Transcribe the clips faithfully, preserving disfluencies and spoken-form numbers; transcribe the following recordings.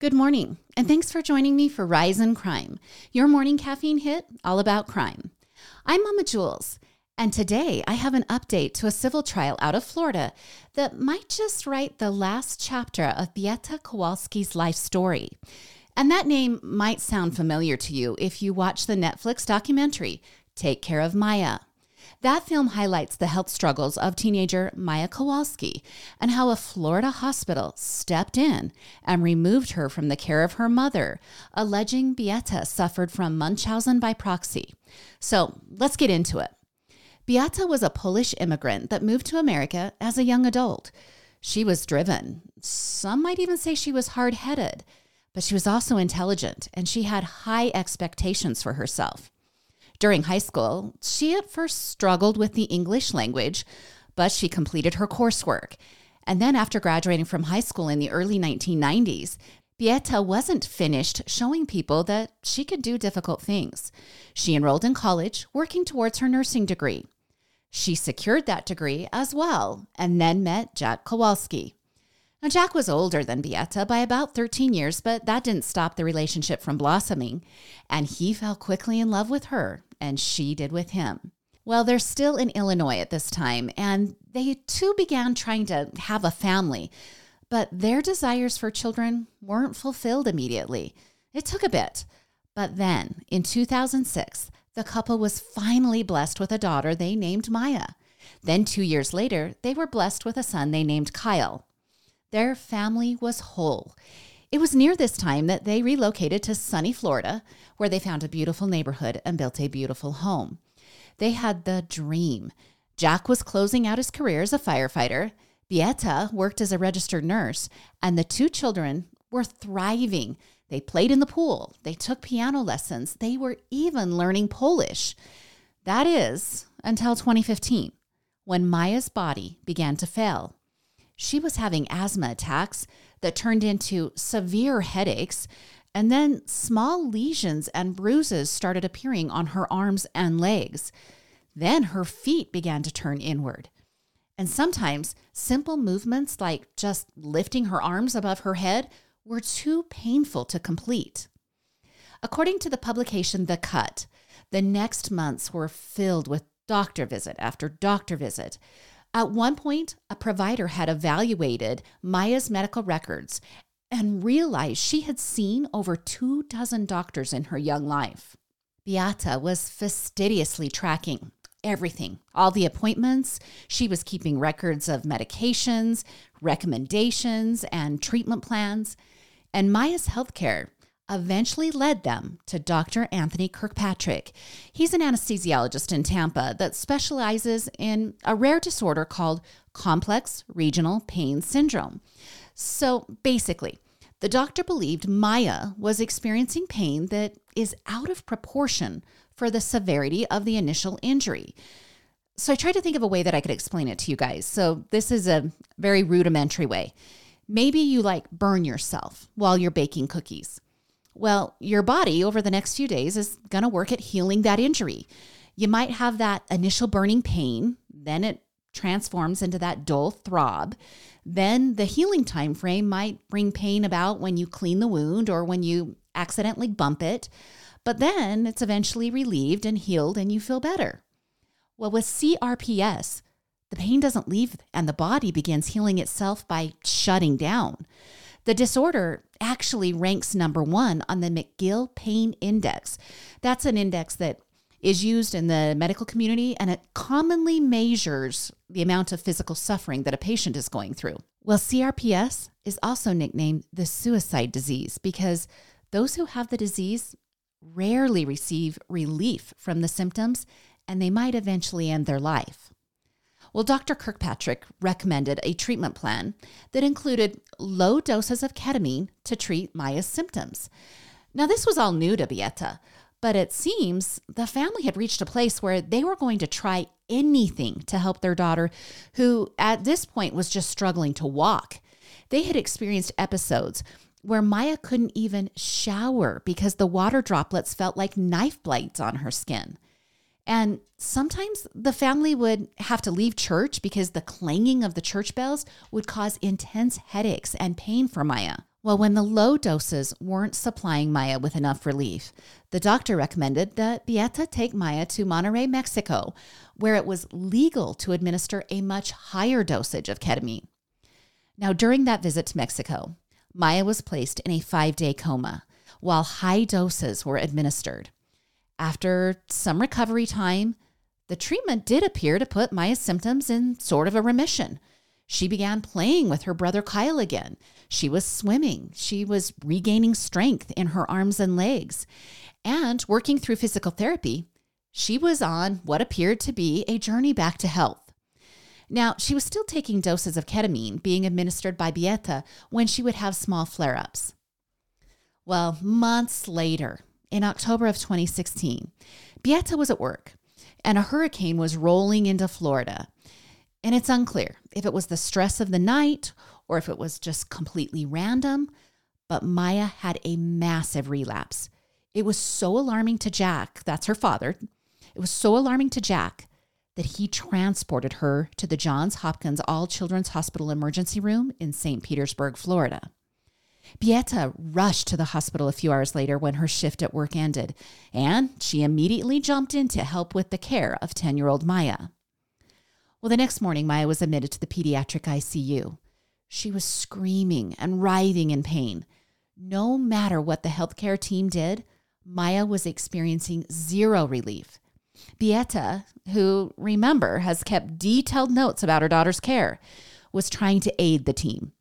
Good morning, and thanks for joining me for Rise in Crime, your morning caffeine hit all about crime. I'm Mama Jules, and today I have an update to a civil trial out of Florida that might just write the last chapter of Bieta Kowalski's life story. And that name might sound familiar to you if you watch the Netflix documentary, Take Care of Maya. That film highlights the health struggles of teenager Maya Kowalski and how a Florida hospital stepped in and removed her from the care of her mother, alleging Bieta suffered from Munchausen by proxy. So let's get into it. Bieta was a Polish immigrant that moved to America as a young adult. She was driven. Some might even say she was hard-headed, but she was also intelligent, and she had high expectations for herself. During high school, she at first struggled with the English language, but she completed her coursework. And then after graduating from high school in the early nineteen nineties, Bieta wasn't finished showing people that she could do difficult things. She enrolled in college, working towards her nursing degree. She secured that degree as well, and then met Jack Kowalski. Now, Jack was older than Bieta by about thirteen years, but that didn't stop the relationship from blossoming, and he fell quickly in love with her, and she did with him. Well, they're still in Illinois at this time, and they too began trying to have a family, but their desires for children weren't fulfilled immediately. It took a bit, but then in two thousand six, the couple was finally blessed with a daughter they named Maya. Then two years later, they were blessed with a son they named Kyle. Their family was whole. It was near this time that they relocated to sunny Florida, where they found a beautiful neighborhood and built a beautiful home. They had the dream. Jack was closing out his career as a firefighter. Bieta worked as a registered nurse, and the two children were thriving. They played in the pool. They took piano lessons. They were even learning Polish. That is, until twenty fifteen, when Maya's body began to fail. She was having asthma attacks that turned into severe headaches, and then small lesions and bruises started appearing on her arms and legs. Then her feet began to turn inward. And sometimes simple movements like just lifting her arms above her head were too painful to complete. According to the publication The Cut, the next months were filled with doctor visit after doctor visit. At one point, a provider had evaluated Maya's medical records and realized she had seen over two dozen doctors in her young life. Bieta was fastidiously tracking everything, all the appointments. She was keeping records of medications, recommendations, and treatment plans. And Maya's healthcare eventually led them to Doctor Anthony Kirkpatrick. He's an anesthesiologist in Tampa that specializes in a rare disorder called complex regional pain syndrome. So basically, the doctor believed Maya was experiencing pain that is out of proportion for the severity of the initial injury. So I tried to think of a way that I could explain it to you guys. So this is a very rudimentary way. Maybe you like burn yourself while you're baking cookies. Well, your body over the next few days is going to work at healing that injury. You might have that initial burning pain, then it transforms into that dull throb. Then the healing time frame might bring pain about when you clean the wound or when you accidentally bump it, but then it's eventually relieved and healed and you feel better. Well, with C R P S, the pain doesn't leave and the body begins healing itself by shutting down. The disorder actually ranks number one on the McGill Pain Index. That's an index that is used in the medical community, and it commonly measures the amount of physical suffering that a patient is going through. Well, C R P S is also nicknamed the suicide disease because those who have the disease rarely receive relief from the symptoms, and they might eventually end their life. Well, Doctor Kirkpatrick recommended a treatment plan that included low doses of ketamine to treat Maya's symptoms. Now, this was all new to Beata, but it seems the family had reached a place where they were going to try anything to help their daughter, who at this point was just struggling to walk. They had experienced episodes where Maya couldn't even shower because the water droplets felt like knife blades on her skin. And sometimes the family would have to leave church because the clanging of the church bells would cause intense headaches and pain for Maya. Well, when the low doses weren't supplying Maya with enough relief, the doctor recommended that Beata take Maya to Monterrey, Mexico, where it was legal to administer a much higher dosage of ketamine. Now, during that visit to Mexico, Maya was placed in a five-day coma while high doses were administered. After some recovery time, the treatment did appear to put Maya's symptoms in sort of a remission. She began playing with her brother Kyle again. She was swimming. She was regaining strength in her arms and legs. And working through physical therapy, she was on what appeared to be a journey back to health. Now, she was still taking doses of ketamine being administered by Beata when she would have small flare-ups. Well, months later, in October of twenty sixteen, Beata was at work and a hurricane was rolling into Florida. And it's unclear if it was the stress of the night or if it was just completely random, but Maya had a massive relapse. It was so alarming to Jack, that's her father, it was so alarming to Jack that he transported her to the Johns Hopkins All Children's Hospital emergency room in Saint Petersburg, Florida. Beata rushed to the hospital a few hours later when her shift at work ended, and she immediately jumped in to help with the care of ten-year-old Maya. Well, the next morning, Maya was admitted to the pediatric I C U. She was screaming and writhing in pain. No matter what the healthcare team did, Maya was experiencing zero relief. Beata, who, remember, has kept detailed notes about her daughter's care, was trying to aid the team.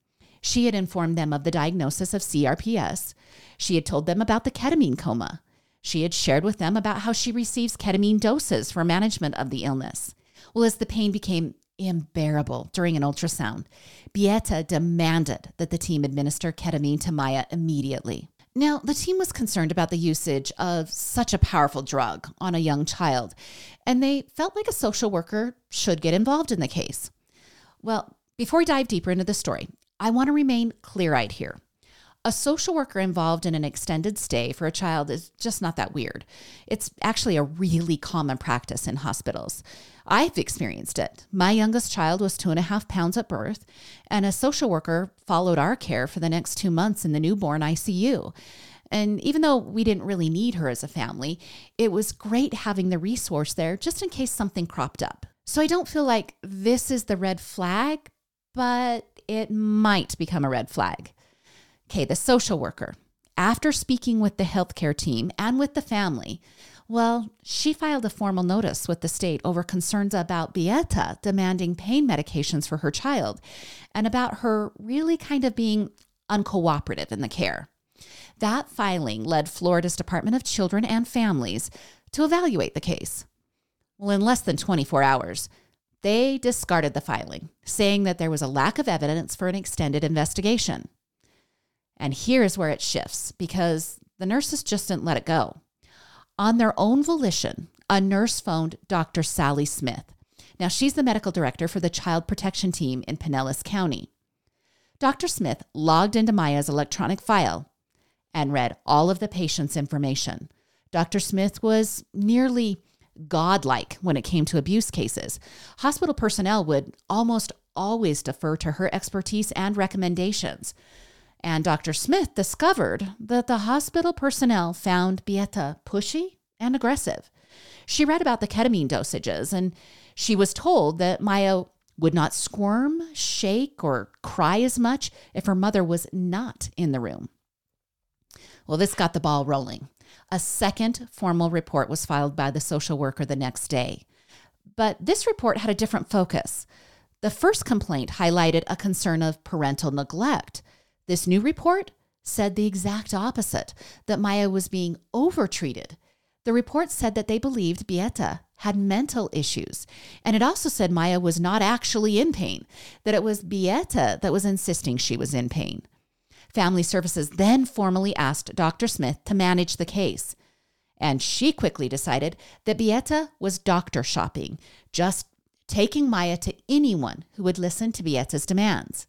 She had informed them of the diagnosis of C R P S. She had told them about the ketamine coma. She had shared with them about how she receives ketamine doses for management of the illness. Well, as the pain became unbearable during an ultrasound, Beata demanded that the team administer ketamine to Maya immediately. Now, the team was concerned about the usage of such a powerful drug on a young child, and they felt like a social worker should get involved in the case. Well, before we dive deeper into the story, I want to remain clear-eyed here. A social worker involved in an extended stay for a child is just not that weird. It's actually a really common practice in hospitals. I've experienced it. My youngest child was two and a half pounds at birth, and a social worker followed our care for the next two months in the newborn I C U. And even though we didn't really need her as a family, it was great having the resource there just in case something cropped up. So I don't feel like this is the red flag, but it might become a red flag. Okay, the social worker, after speaking with the healthcare team and with the family, well, she filed a formal notice with the state over concerns about Beata demanding pain medications for her child and about her really kind of being uncooperative in the care. That filing led Florida's Department of Children and Families to evaluate the case. Well, in less than twenty-four hours, they discarded the filing, saying that there was a lack of evidence for an extended investigation. And here's where it shifts, because the nurses just didn't let it go. On their own volition, a nurse phoned Doctor Sally Smith. Now, she's the medical director for the Child Protection Team in Pinellas County. Doctor Smith logged into Maya's electronic file and read all of the patient's information. Doctor Smith was nearly godlike when it came to abuse cases. Hospital personnel would almost always defer to her expertise and recommendations. And Doctor Smith discovered that the hospital personnel found Beata pushy and aggressive. She read about the ketamine dosages, and she was told that Maya would not squirm, shake, or cry as much if her mother was not in the room. Well, this got the ball rolling. A second formal report was filed by the social worker the next day. But this report had a different focus. The first complaint highlighted a concern of parental neglect. This new report said the exact opposite, that Maya was being overtreated. The report said that they believed Beata had mental issues, and it also said Maya was not actually in pain, that it was Beata that was insisting she was in pain. Family Services then formally asked Doctor Smith to manage the case, and she quickly decided that Beata was doctor shopping, just taking Maya to anyone who would listen to Beata's demands.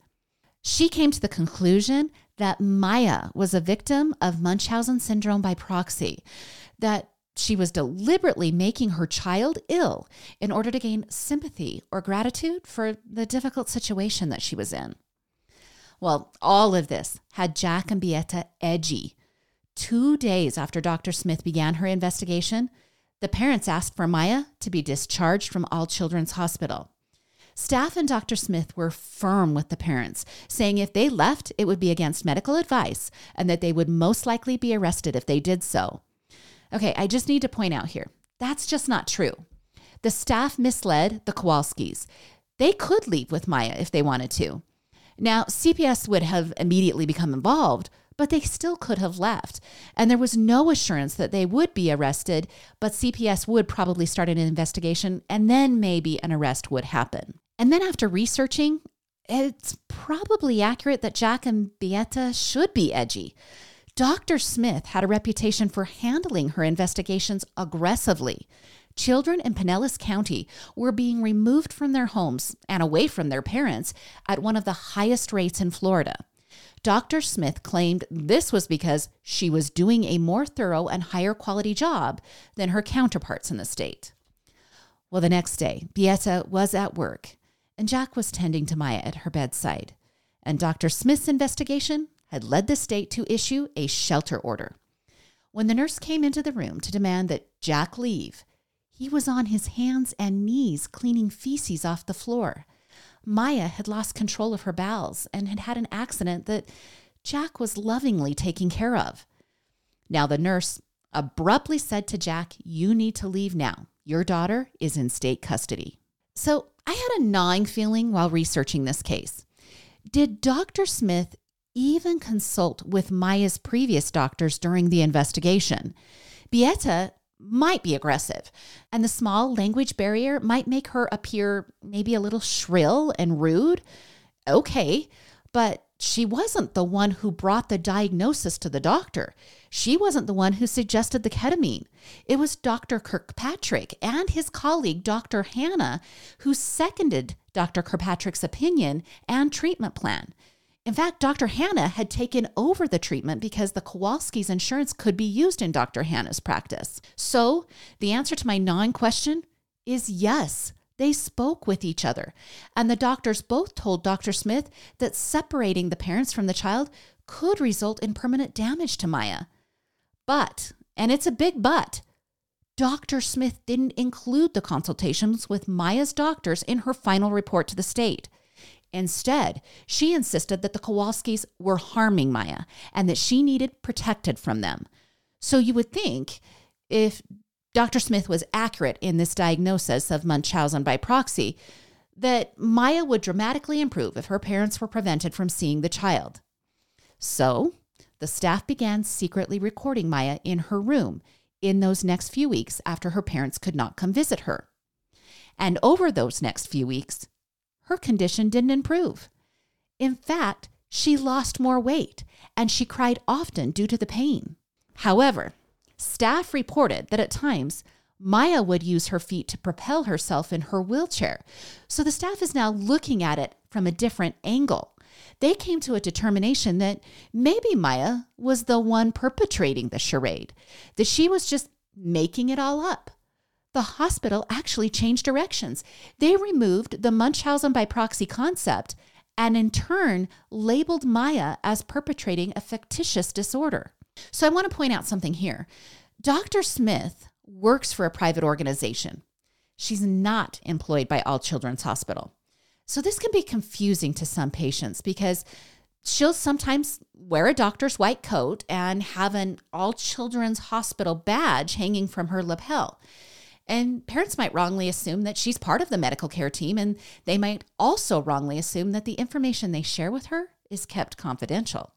She came to the conclusion that Maya was a victim of Munchausen syndrome by proxy, that she was deliberately making her child ill in order to gain sympathy or gratitude for the difficult situation that she was in. Well, all of this had Jack and Beata edgy. Two days after Doctor Smith began her investigation, the parents asked for Maya to be discharged from All Children's Hospital. Staff and Doctor Smith were firm with the parents, saying if they left, it would be against medical advice and that they would most likely be arrested if they did so. Okay, I just need to point out here, that's just not true. The staff misled the Kowalskis. They could leave with Maya if they wanted to. Now, C P S would have immediately become involved, but they still could have left. And there was no assurance that they would be arrested, but C P S would probably start an investigation and then maybe an arrest would happen. And then after researching, it's probably accurate that Jack and Beata should be edgy. Doctor Smith had a reputation for handling her investigations aggressively. Children in Pinellas County were being removed from their homes and away from their parents at one of the highest rates in Florida. Doctor Smith claimed this was because she was doing a more thorough and higher quality job than her counterparts in the state. Well, the next day, Beata was at work, and Jack was tending to Maya at her bedside. And Doctor Smith's investigation had led the state to issue a shelter order. When the nurse came into the room to demand that Jack leave, he was on his hands and knees cleaning feces off the floor. Maya had lost control of her bowels and had had an accident that Jack was lovingly taking care of. Now the nurse abruptly said to Jack, "You need to leave now. Your daughter is in state custody." So I had a gnawing feeling while researching this case. Did Doctor Smith even consult with Maya's previous doctors during the investigation? Beata might be aggressive, and the small language barrier might make her appear maybe a little shrill and rude. Okay, but she wasn't the one who brought the diagnosis to the doctor. She wasn't the one who suggested the ketamine. It was Doctor Kirkpatrick and his colleague, Doctor Hannah, who seconded Doctor Kirkpatrick's opinion and treatment plan. In fact, Doctor Hannah had taken over the treatment because the Kowalskis' insurance could be used in Doctor Hannah's practice. So the answer to my non-question is yes, they spoke with each other. And the doctors both told Doctor Smith that separating the parents from the child could result in permanent damage to Maya. But, and it's a big but, Doctor Smith didn't include the consultations with Maya's doctors in her final report to the state. Instead, she insisted that the Kowalskis were harming Maya and that she needed protected from them. So you would think if Doctor Smith was accurate in this diagnosis of Munchausen by proxy, that Maya would dramatically improve if her parents were prevented from seeing the child. So the staff began secretly recording Maya in her room in those next few weeks after her parents could not come visit her. And over those next few weeks, her condition didn't improve. In fact, she lost more weight and she cried often due to the pain. However, staff reported that at times, Maya would use her feet to propel herself in her wheelchair. So the staff is now looking at it from a different angle. they came to a determination that maybe Maya was the one perpetrating the charade, that she was just making it all up. The hospital actually changed directions. They removed the Munchausen by proxy concept and in turn labeled Maya as perpetrating a fictitious disorder. So I want to point out something here. Doctor Smith works for a private organization. She's not employed by All Children's Hospital. So this can be confusing to some patients because she'll sometimes wear a doctor's white coat and have an All Children's Hospital badge hanging from her lapel. And parents might wrongly assume that she's part of the medical care team, and they might also wrongly assume that the information they share with her is kept confidential.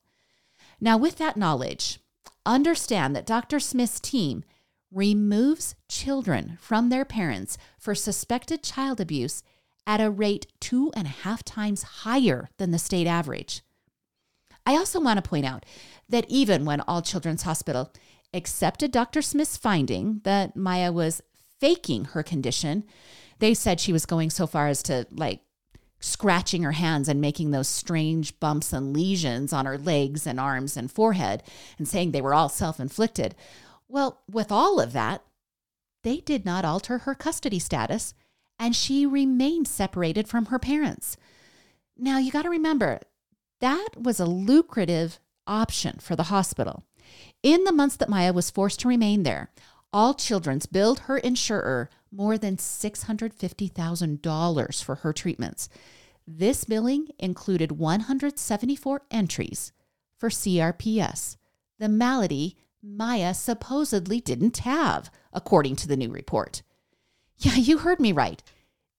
Now, with that knowledge, understand that Doctor Smith's team removes children from their parents for suspected child abuse at a rate two and a half times higher than the state average. I also want to point out that even when All Children's Hospital accepted Doctor Smith's finding that Maya was faking her condition, they said she was going so far as to, like, scratching her hands and making those strange bumps and lesions on her legs and arms and forehead and saying they were all self-inflicted. Well, with all of that, they did not alter her custody status, and she remained separated from her parents. Now, you got to remember, that was a lucrative option for the hospital. In the months that Maya was forced to remain there, All Children's billed her insurer more than six hundred fifty thousand dollars for her treatments. This billing included one hundred seventy-four entries for C R P S, the malady Maya supposedly didn't have, according to the new report. Yeah, you heard me right.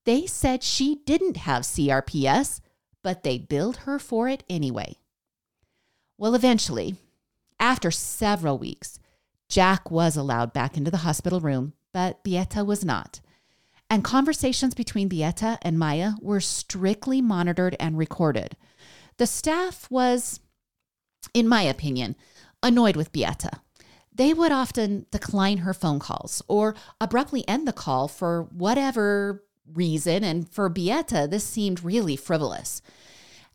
They said she didn't have C R P S, but they billed her for it anyway. Well, eventually, after several weeks, Jack was allowed back into the hospital room, but Bieta was not. And conversations between Bieta and Maya were strictly monitored and recorded. The staff was, in my opinion, annoyed with Bieta. They would often decline her phone calls or abruptly end the call for whatever reason, and for Bieta, this seemed really frivolous.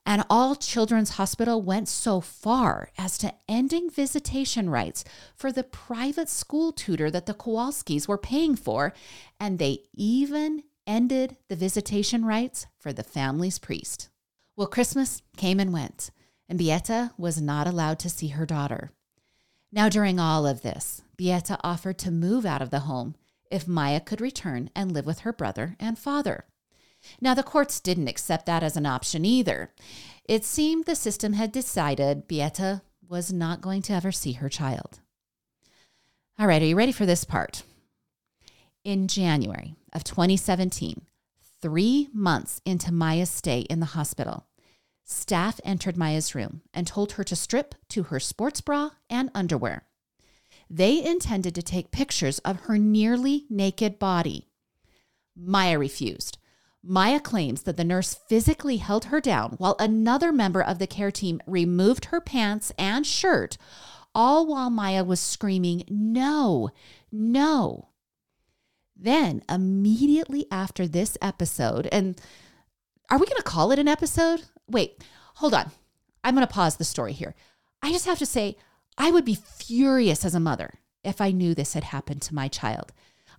And All Children's Hospital went so far as to ending visitation rights for the private school tutor that the Kowalskis were paying for, and they even ended the visitation rights for the family's priest. Well, Christmas came and went, and Bieta was not allowed to see her daughter. Now, during all of this, Bieta offered to move out of the home if Maya could return and live with her brother and father. Now, the courts didn't accept that as an option either. It seemed the system had decided Bieta was not going to ever see her child. All right, are you ready for this part? In January of twenty seventeen, three months into Maya's stay in the hospital, staff entered Maya's room and told her to strip to her sports bra and underwear. They intended to take pictures of her nearly naked body. Maya refused. Maya claims that the nurse physically held her down while another member of the care team removed her pants and shirt, all while Maya was screaming, "No, no." Then, immediately after this episode, and are we going to call it an episode? Wait, hold on. I'm going to pause the story here. I just have to say, I would be furious as a mother if I knew this had happened to my child.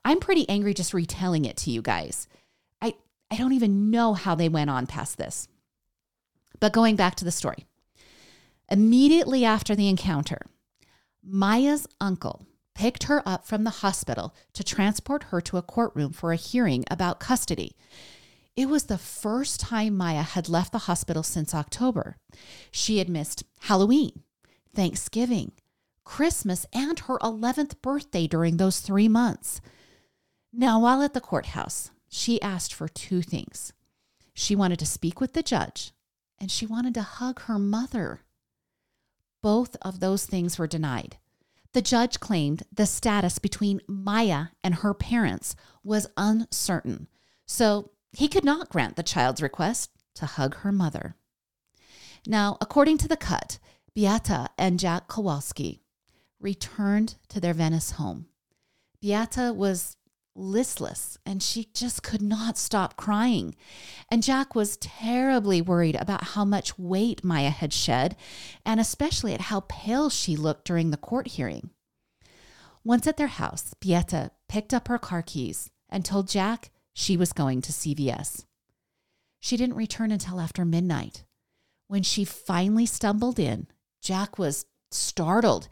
I'm pretty angry just retelling it to you guys. I, I don't even know how they went on past this. But going back to the story, immediately after the encounter, Maya's uncle picked her up from the hospital to transport her to a courtroom for a hearing about custody. It was the first time Maya had left the hospital since October. She had missed Halloween, Thanksgiving, Christmas, and her eleventh birthday during those three months. Now, while at the courthouse, she asked for two things. She wanted to speak with the judge, and she wanted to hug her mother. Both of those things were denied. The judge claimed the status between Maya and her parents was uncertain, so he could not grant the child's request to hug her mother. Now, according to the cut, Bieta and Jack Kowalski returned to their Venice home. Bieta was listless, and she just could not stop crying. And Jack was terribly worried about how much weight Maya had shed, and especially at how pale she looked during the court hearing. Once at their house, Bieta picked up her car keys and told Jack she was going to C V S. She didn't return until after midnight. When she finally stumbled in, Jack was startled.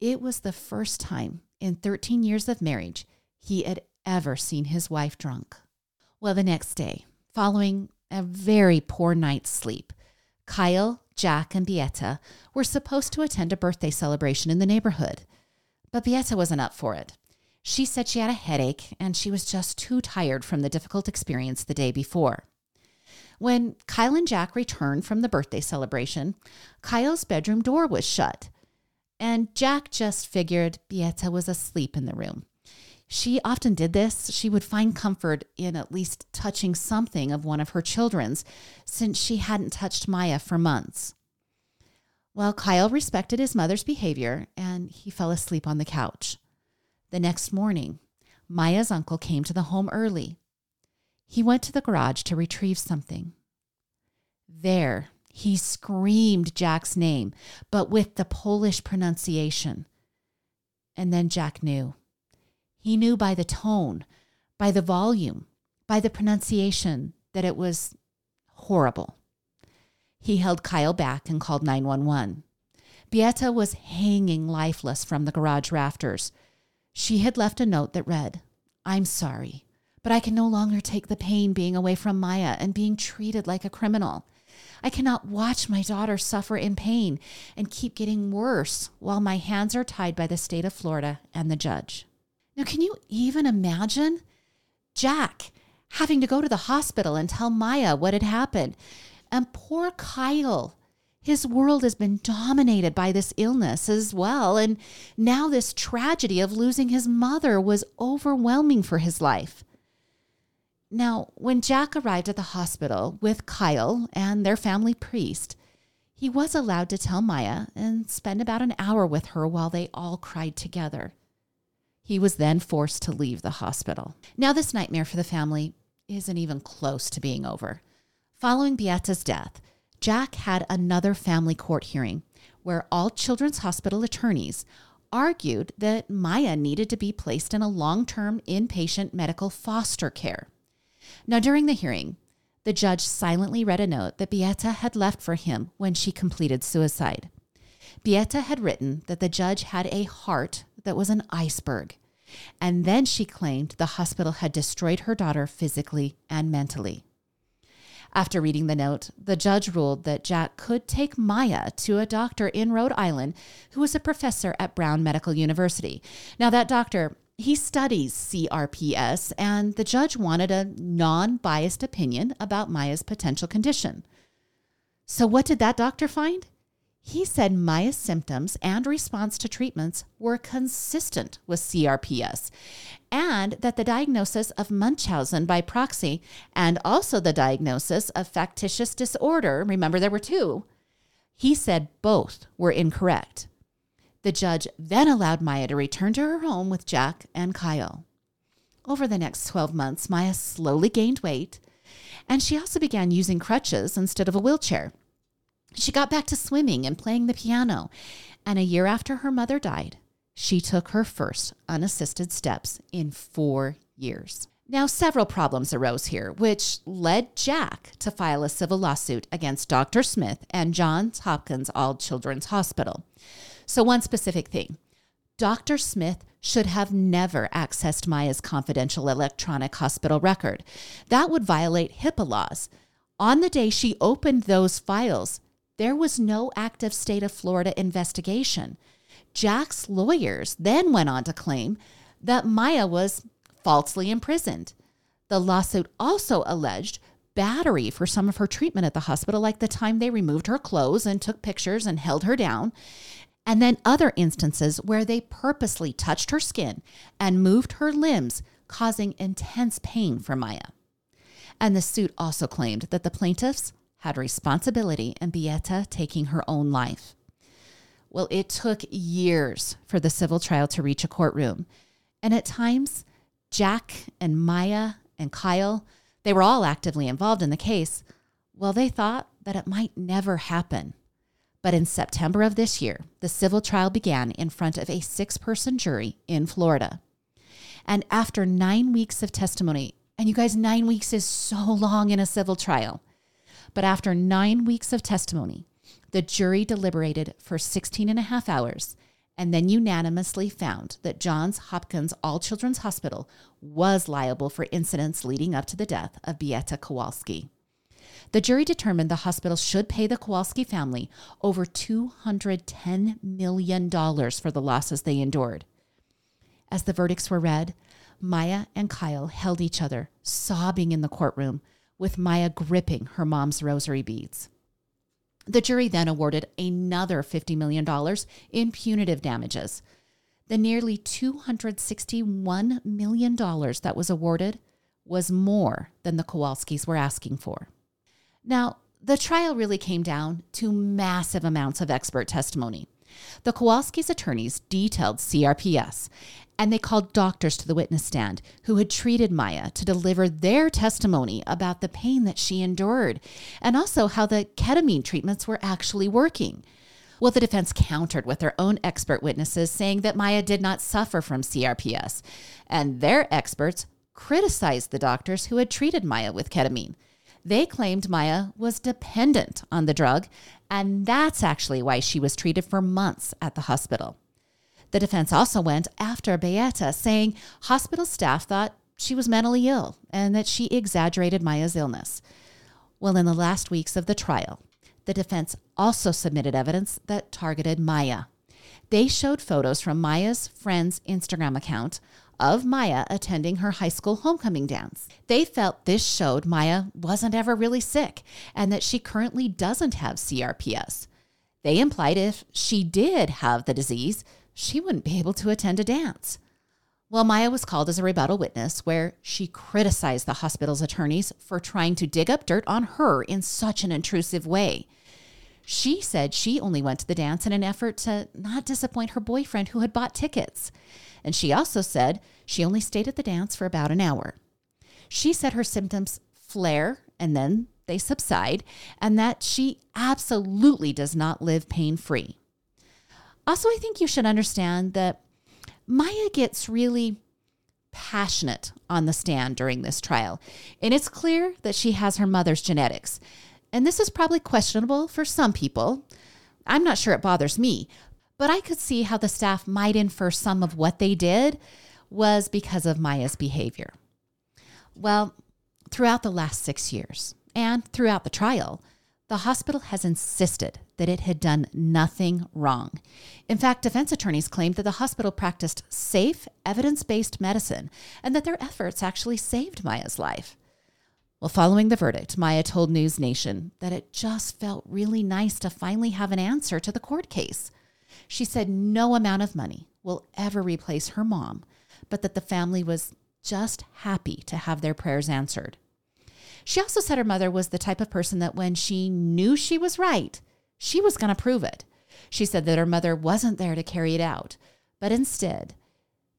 It was the first time in thirteen years of marriage he had ever seen his wife drunk. Well, the next day, following a very poor night's sleep, Kyle, Jack, and Bieta were supposed to attend a birthday celebration in the neighborhood. But Bieta wasn't up for it. She said she had a headache and she was just too tired from the difficult experience the day before. When Kyle and Jack returned from the birthday celebration, Kyle's bedroom door was shut, and Jack just figured Bieta was asleep in the room. She often did this. She would find comfort in at least touching something of one of her children's, since she hadn't touched Maya for months. Well, Kyle respected his mother's behavior, and he fell asleep on the couch. The next morning, Maya's uncle came to the home early. He went to the garage to retrieve something. There, he screamed Jack's name, but with the Polish pronunciation. And then Jack knew. He knew by the tone, by the volume, by the pronunciation that it was horrible. He held Kyle back and called nine one one. Bieta was hanging lifeless from the garage rafters. She had left a note that read, "I'm sorry, but I can no longer take the pain being away from Maya and being treated like a criminal. I cannot watch my daughter suffer in pain and keep getting worse while my hands are tied by the state of Florida and the judge." Now, can you even imagine Jack having to go to the hospital and tell Maya what had happened? And poor Kyle, his world has been dominated by this illness as well. And now this tragedy of losing his mother was overwhelming for his life. Now, when Jack arrived at the hospital with Kyle and their family priest, he was allowed to tell Maya and spend about an hour with her while they all cried together. He was then forced to leave the hospital. Now this nightmare for the family isn't even close to being over. Following Bieta's death, Jack had another family court hearing where all Children's Hospital attorneys argued that Maya needed to be placed in a long-term inpatient medical foster care. Now during the hearing, the judge silently read a note that Bieta had left for him when she completed suicide. Bieta had written that the judge had a heart that was an iceberg, and then she claimed the hospital had destroyed her daughter physically and mentally. After reading the note, the judge ruled that Jack could take Maya to a doctor in Rhode Island who was a professor at Brown Medical University. Now that doctor, he studies C R P S, and the judge wanted a non-biased opinion about Maya's potential condition. So what did that doctor find? He said Maya's symptoms and response to treatments were consistent with C R P S, and that the diagnosis of Munchausen by proxy and also the diagnosis of factitious disorder, remember there were two, he said both were incorrect. The judge then allowed Maya to return to her home with Jack and Kyle. Over the next twelve months, Maya slowly gained weight, and she also began using crutches instead of a wheelchair. She got back to swimming and playing the piano, and a year after her mother died, she took her first unassisted steps in four years. Now, several problems arose here, which led Jack to file a civil lawsuit against Doctor Smith and Johns Hopkins All Children's Hospital. So one specific thing, Doctor Smith should have never accessed Maya's confidential electronic hospital record. That would violate HIPAA laws. On the day she opened those files, there was no active state of Florida investigation. Jack's lawyers then went on to claim that Maya was falsely imprisoned. The lawsuit also alleged battery for some of her treatment at the hospital, like the time they removed her clothes and took pictures and held her down, and then other instances where they purposely touched her skin and moved her limbs, causing intense pain for Maya. And the suit also claimed that the plaintiffs had responsibility in Bieta taking her own life. Well, it took years for the civil trial to reach a courtroom, and at times, Jack and Maya and Kyle, they were all actively involved in the case. Well, they thought that it might never happen. But in September of this year, the civil trial began in front of a six-person jury in Florida. And after nine weeks of testimony, and you guys, nine weeks is so long in a civil trial. But after nine weeks of testimony, the jury deliberated for sixteen and a half hours and then unanimously found that Johns Hopkins All Children's Hospital was liable for incidents leading up to the death of Beata Kowalski. The jury determined the hospital should pay the Kowalski family over two hundred ten million dollars for the losses they endured. As the verdicts were read, Maya and Kyle held each other, sobbing in the courtroom, with Maya gripping her mom's rosary beads. The jury then awarded another fifty million dollars in punitive damages. The nearly two hundred sixty-one million dollars that was awarded was more than the Kowalskis were asking for. Now, the trial really came down to massive amounts of expert testimony. The Kowalskis' attorneys detailed C R P S, and they called doctors to the witness stand who had treated Maya to deliver their testimony about the pain that she endured and also how the ketamine treatments were actually working. Well, the defense countered with their own expert witnesses saying that Maya did not suffer from C R P S, and their experts criticized the doctors who had treated Maya with ketamine. They claimed Maya was dependent on the drug, and that's actually why she was treated for months at the hospital. The defense also went after Beata, saying hospital staff thought she was mentally ill and that she exaggerated Maya's illness. Well, in the last weeks of the trial, the defense also submitted evidence that targeted Maya. They showed photos from Maya's friend's Instagram account of Maya attending her high school homecoming dance. They felt this showed Maya wasn't ever really sick and that she currently doesn't have C R P S. They implied if she did have the disease, she wouldn't be able to attend a dance. Well, Maya was called as a rebuttal witness where she criticized the hospital's attorneys for trying to dig up dirt on her in such an intrusive way. She said she only went to the dance in an effort to not disappoint her boyfriend who had bought tickets. And she also said she only stayed at the dance for about an hour. She said her symptoms flare and then they subside, and that she absolutely does not live pain-free. Also, I think you should understand that Maya gets really passionate on the stand during this trial, and it's clear that she has her mother's genetics. And this is probably questionable for some people. I'm not sure it bothers me, but I could see how the staff might infer some of what they did was because of Maya's behavior. Well, throughout the last six years and throughout the trial, the hospital has insisted that it had done nothing wrong. In fact, defense attorneys claimed that the hospital practiced safe, evidence-based medicine and that their efforts actually saved Maya's life. Well, following the verdict, Maya told News Nation that it just felt really nice to finally have an answer to the court case. She said no amount of money will ever replace her mom, but that the family was just happy to have their prayers answered. She also said her mother was the type of person that when she knew she was right, she was going to prove it. She said that her mother wasn't there to carry it out, but instead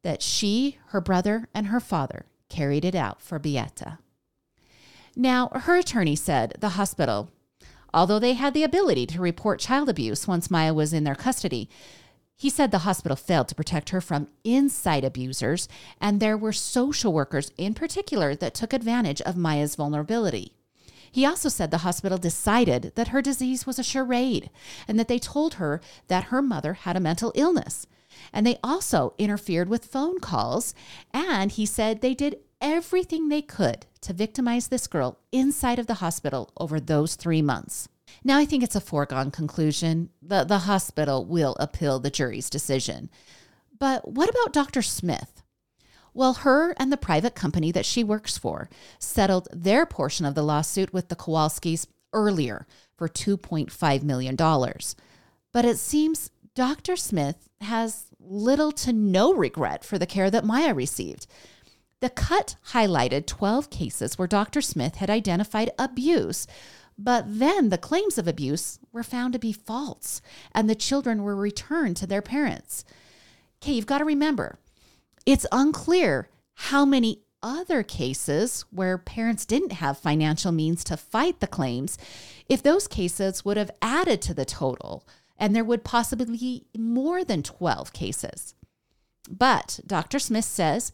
that she, her brother, and her father carried it out for Beata. Now, her attorney said the hospital, although they had the ability to report child abuse once Maya was in their custody, he said the hospital failed to protect her from inside abusers, and there were social workers in particular that took advantage of Maya's vulnerability. He also said the hospital decided that her disease was a charade and that they told her that her mother had a mental illness. And they also interfered with phone calls, and he said they did everything they could to victimize this girl inside of the hospital over those three months. Now, I think it's a foregone conclusion that the hospital will appeal the jury's decision. But what about Doctor Smith? Well, her and the private company that she works for settled their portion of the lawsuit with the Kowalskis earlier for two point five million dollars. But it seems Doctor Smith has little to no regret for the care that Maya received. The cut highlighted twelve cases where Doctor Smith had identified abuse, but then the claims of abuse were found to be false, and the children were returned to their parents. Okay, you've got to remember, it's unclear how many other cases where parents didn't have financial means to fight the claims, if those cases would have added to the total, and there would possibly be more than twelve cases. But Doctor Smith says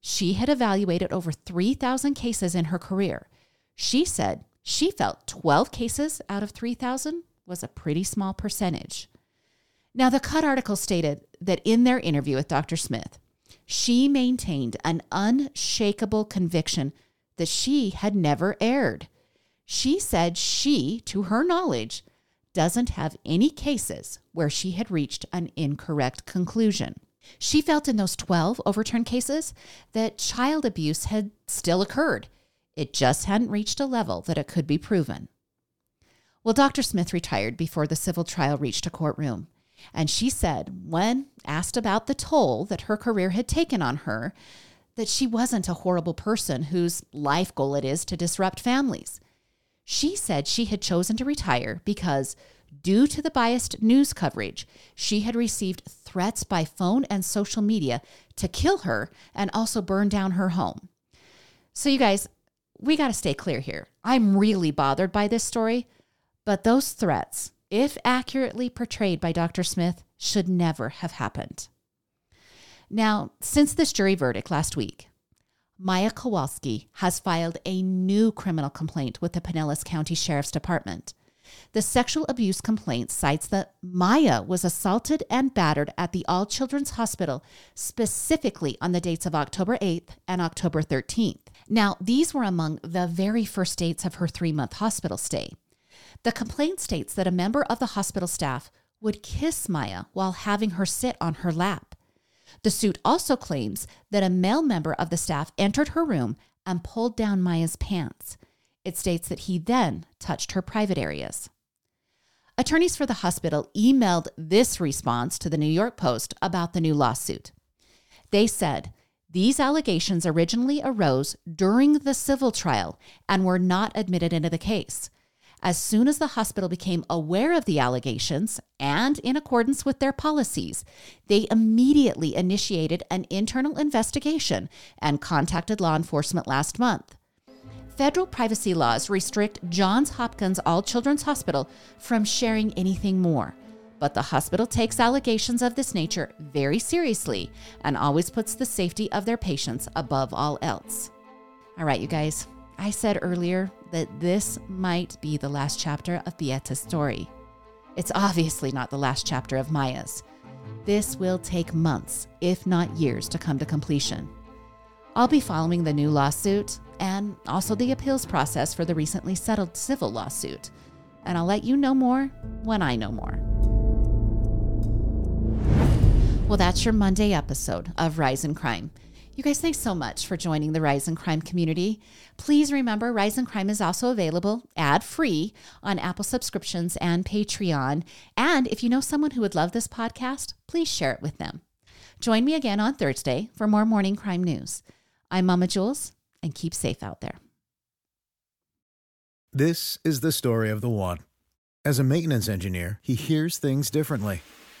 she had evaluated over three thousand cases in her career. She said she felt twelve cases out of three thousand was a pretty small percentage. Now, the Cut article stated that in their interview with Doctor Smith, she maintained an unshakable conviction that she had never erred. She said she, to her knowledge, doesn't have any cases where she had reached an incorrect conclusion. She felt in those twelve overturned cases that child abuse had still occurred. It just hadn't reached a level that it could be proven. Well, Doctor Smith retired before the civil trial reached a courtroom. And she said, when asked about the toll that her career had taken on her, that she wasn't a horrible person whose life goal it is to disrupt families. She said she had chosen to retire because, due to the biased news coverage, she had received threats by phone and social media to kill her and also burn down her home. So you guys, we got to stay clear here. I'm really bothered by this story, but those threats, if accurately portrayed by Doctor Smith, should never have happened. Now, since this jury verdict last week, Maya Kowalski has filed a new criminal complaint with the Pinellas County Sheriff's Department. The sexual abuse complaint cites that Maya was assaulted and battered at the All Children's Hospital, specifically on the dates of October eighth and October thirteenth. Now, these were among the very first dates of her three-month hospital stay. The complaint states that a member of the hospital staff would kiss Maya while having her sit on her lap. The suit also claims that a male member of the staff entered her room and pulled down Maya's pants. It states that he then touched her private areas. Attorneys for the hospital emailed this response to the New York Post about the new lawsuit. They said, "These allegations originally arose during the civil trial and were not admitted into the case. As soon as the hospital became aware of the allegations, and in accordance with their policies, they immediately initiated an internal investigation and contacted law enforcement last month. Federal privacy laws restrict Johns Hopkins All Children's Hospital from sharing anything more, but the hospital takes allegations of this nature very seriously and always puts the safety of their patients above all else." All right, you guys. I said earlier that this might be the last chapter of Bieta's story. It's obviously not the last chapter of Maya's. This will take months, if not years, to come to completion. I'll be following the new lawsuit and also the appeals process for the recently settled civil lawsuit, and I'll let you know more when I know more. Well, that's your Monday episode of Rise in Crime. You guys, thanks so much for joining the Rise in Crime community. Please remember, Rise in Crime is also available ad-free on Apple subscriptions and Patreon. And if you know someone who would love this podcast, please share it with them. Join me again on Thursday for more morning crime news. I'm Mama Jules, and keep safe out there. This is the story of the one. As a maintenance engineer, he hears things differently.